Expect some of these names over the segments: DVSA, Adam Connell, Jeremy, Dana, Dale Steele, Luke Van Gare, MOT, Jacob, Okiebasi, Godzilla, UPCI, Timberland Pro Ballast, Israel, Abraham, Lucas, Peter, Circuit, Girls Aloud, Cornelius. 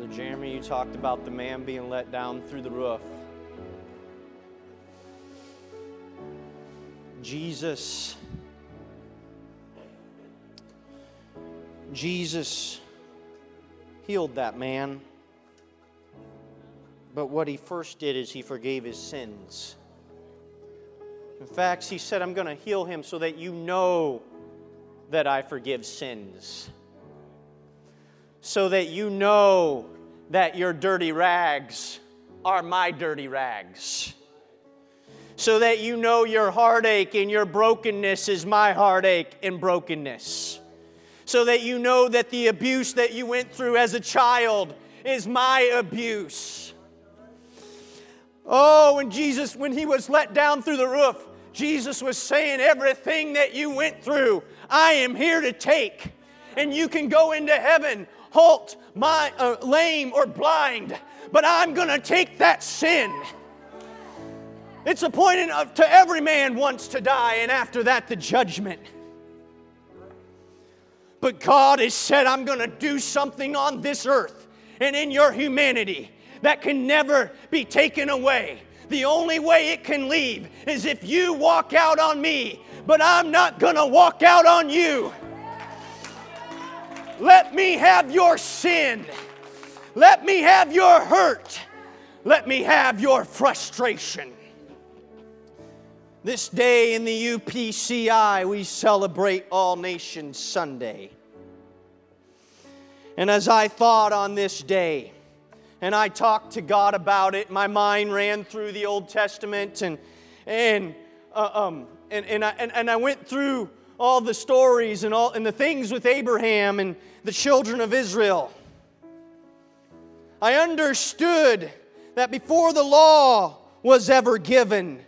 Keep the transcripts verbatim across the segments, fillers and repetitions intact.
Brother Jeremy, you talked about the man being let down through the roof. Jesus, Jesus healed that man, but what he first did is he forgave his sins. In fact, he said, I'm going to heal him so that you know that I forgive sins, so that you know that your dirty rags are my dirty rags, so that you know your heartache and your brokenness is my heartache and brokenness, so that you know that the abuse that you went through as a child is my abuse. Oh, when Jesus, when he was let down through the roof, Jesus was saying, everything that you went through, I am here to take. And you can go into heaven, halt, my, uh, lame, or blind, but I'm going to take that sin. It's appointed to every man once to die, and after that, the judgment. But God has said, I'm going to do something on this earth and in your humanity that can never be taken away. The only way it can leave is if you walk out on me, but I'm not going to walk out on you. Let me have your sin. Let me have your hurt. Let me have your frustration. This day in the U P C I, we celebrate All Nations Sunday. And as I thought on this day, and I talked to God about it, my mind ran through the Old Testament, and and uh, um and and I and, and I went through all the stories and all and the things with Abraham and the children of Israel. I understood that before the law was ever given,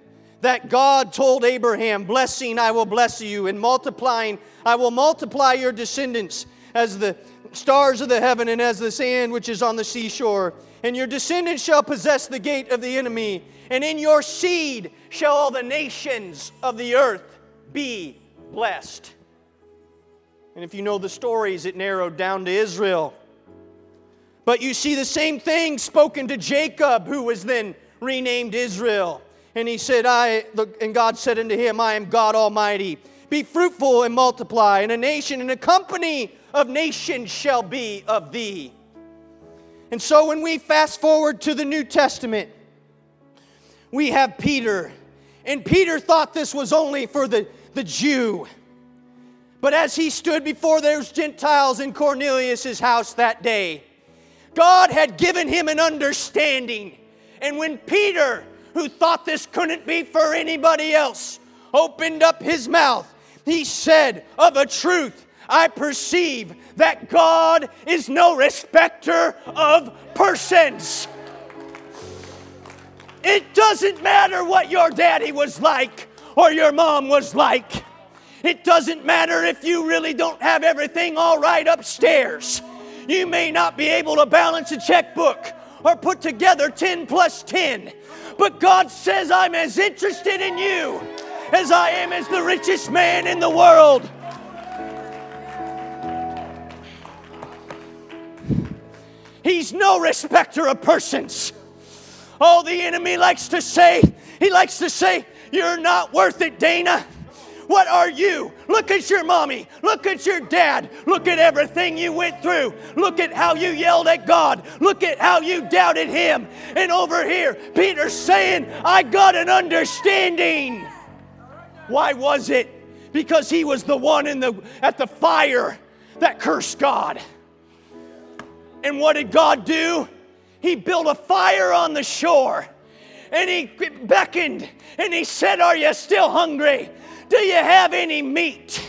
that God told Abraham, blessing I will bless you, and multiplying I will multiply your descendants as the stars of the heaven and as the sand which is on the seashore. And your descendants shall possess the gate of the enemy, and in your seed shall all the nations of the earth be blessed. And if you know the stories, it narrowed down to Israel. But you see the same thing spoken to Jacob, who was then renamed Israel. And he said, I, and God said unto him, I am God Almighty. Be fruitful and multiply, and a nation and a company of nations shall be of thee. And so when we fast forward to the New Testament, we have Peter. And Peter thought this was only for the, the Jew. But as he stood before those Gentiles in Cornelius' house that day, God had given him an understanding. And when Peter, who thought this couldn't be for anybody else, opened up his mouth, he said, of a truth, I perceive that God is no respecter of persons. It doesn't matter what your daddy was like or your mom was like. It doesn't matter if you really don't have everything all right upstairs. You may not be able to balance a checkbook or put together ten plus ten. But God says, I'm as interested in you as I am as the richest man in the world. He's no respecter of persons. Oh, the enemy likes to say, he likes to say, you're not worth it, Dana. What are you? Look at your mommy. Look at your dad. Look at everything you went through. Look at how you yelled at God. Look at how you doubted him. And over here, Peter's saying, I got an understanding. Why was it? Because he was the one in the at the fire that cursed God. And what did God do? He built a fire on the shore. And he beckoned. And he said, are you still hungry? Do you have any meat?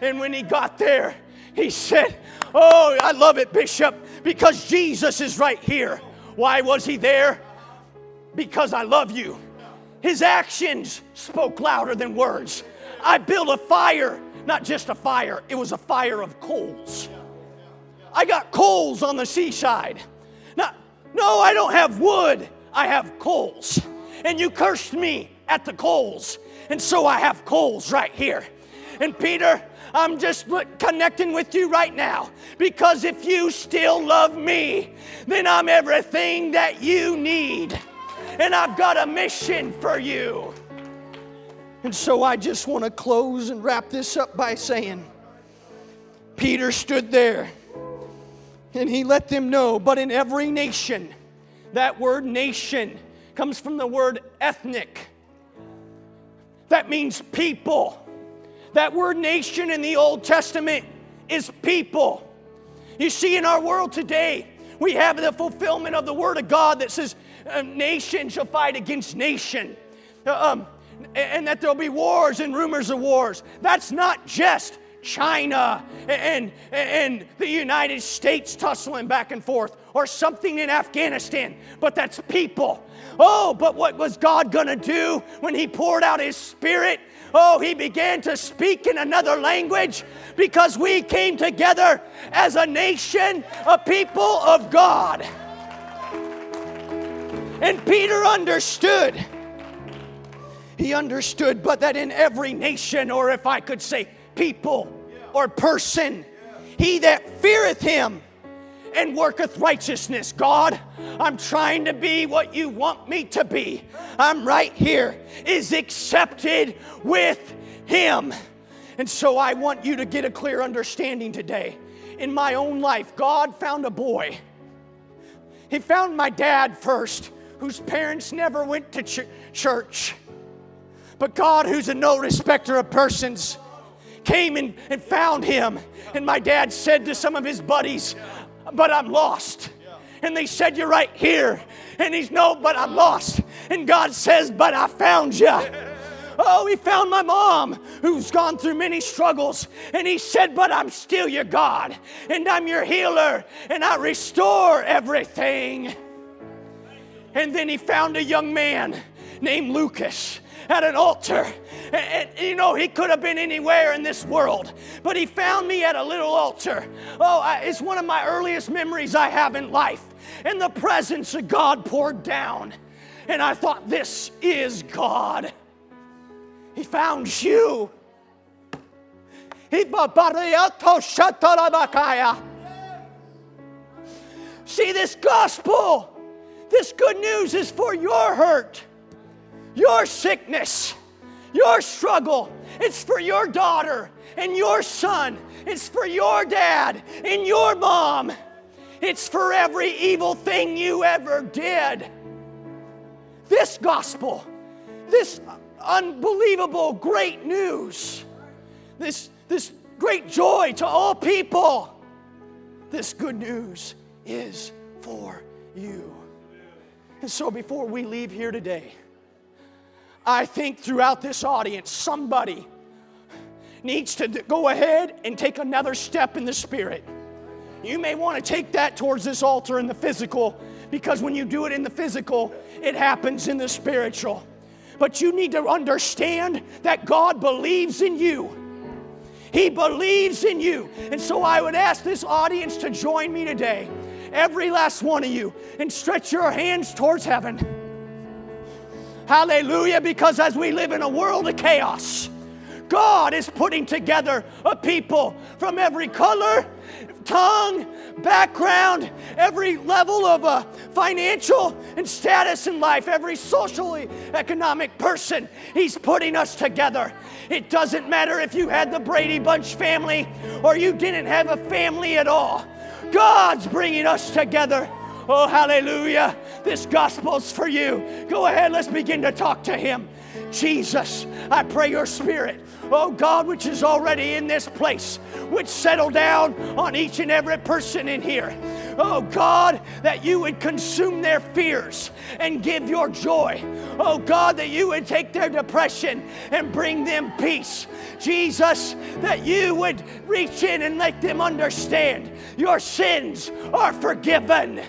And when he got there, he said, oh, I love it, Bishop, because Jesus is right here. Why was he there? Because I love you. His actions spoke louder than words. I built a fire, not just a fire, it was a fire of coals. I got coals on the seaside. Now, no, I don't have wood, I have coals. And you cursed me at the coals, and so I have coals right here. And Peter, I'm just connecting with you right now, because if you still love me, then I'm everything that you need. And I've got a mission for you. And so I just want to close and wrap this up by saying, Peter stood there and he let them know, but in every nation, that word nation comes from the word ethnic. That means people. That word nation in the Old Testament is people. You see, in our world today, we have the fulfillment of the Word of God that says, nation shall fight against nation. Um, and that there'll be wars and rumors of wars. That's not just China and, and the United States tussling back and forth, or something in Afghanistan, but that's people. Oh, but what was God gonna do when he poured out his Spirit? Oh, he began to speak in another language, because we came together as a nation, a people of God. And Peter understood. He understood, but that in every nation, or if I could say people or person, he that feareth him and worketh righteousness. God, I'm trying to be what you want me to be. I'm right here. Is accepted with him. And so I want you to get a clear understanding today. In my own life, God found a boy. He found my dad first, whose parents never went to ch- church. But God, who's a no respecter of persons, came and, and found him. And my dad said to some of his buddies, but I'm lost. And they said, you're right here. And he's, no, but I'm lost. And God says, but I found you. Oh, he found my mom, who's gone through many struggles. And he said, but I'm still your God. And I'm your healer. And I restore everything. And then he found a young man named Lucas at an altar. And, and, you know, he could have been anywhere in this world, but he found me at a little altar. Oh, I, it's one of my earliest memories I have in life. And the presence of God poured down. And I thought, this is God. He found you. See, this gospel, this good news is for your hurt, your sickness, your struggle. It's for your daughter and your son. It's for your dad and your mom. It's for every evil thing you ever did. This gospel, this unbelievable great news, this, this great joy to all people, this good news is for you. And so before we leave here today, I think throughout this audience, somebody needs to go ahead and take another step in the Spirit. You may want to take that towards this altar in the physical, because when you do it in the physical, it happens in the spiritual. But you need to understand that God believes in you. He believes in you. And so I would ask this audience to join me today, every last one of you, and stretch your hands towards heaven. Hallelujah, because as we live in a world of chaos, God is putting together a people from every color, tongue, background, every level of uh, financial and status in life, every socially economic person. He's putting us together. It doesn't matter if you had the Brady Bunch family or you didn't have a family at all. God's bringing us together. Oh, hallelujah. This gospel's for you. Go ahead, let's begin to talk to him. Jesus, I pray your Spirit, oh God, which is already in this place, would settle down on each and every person in here. Oh God, that you would consume their fears and give your joy. Oh God, that you would take their depression and bring them peace. Jesus, that you would reach in and make them understand your sins are forgiven.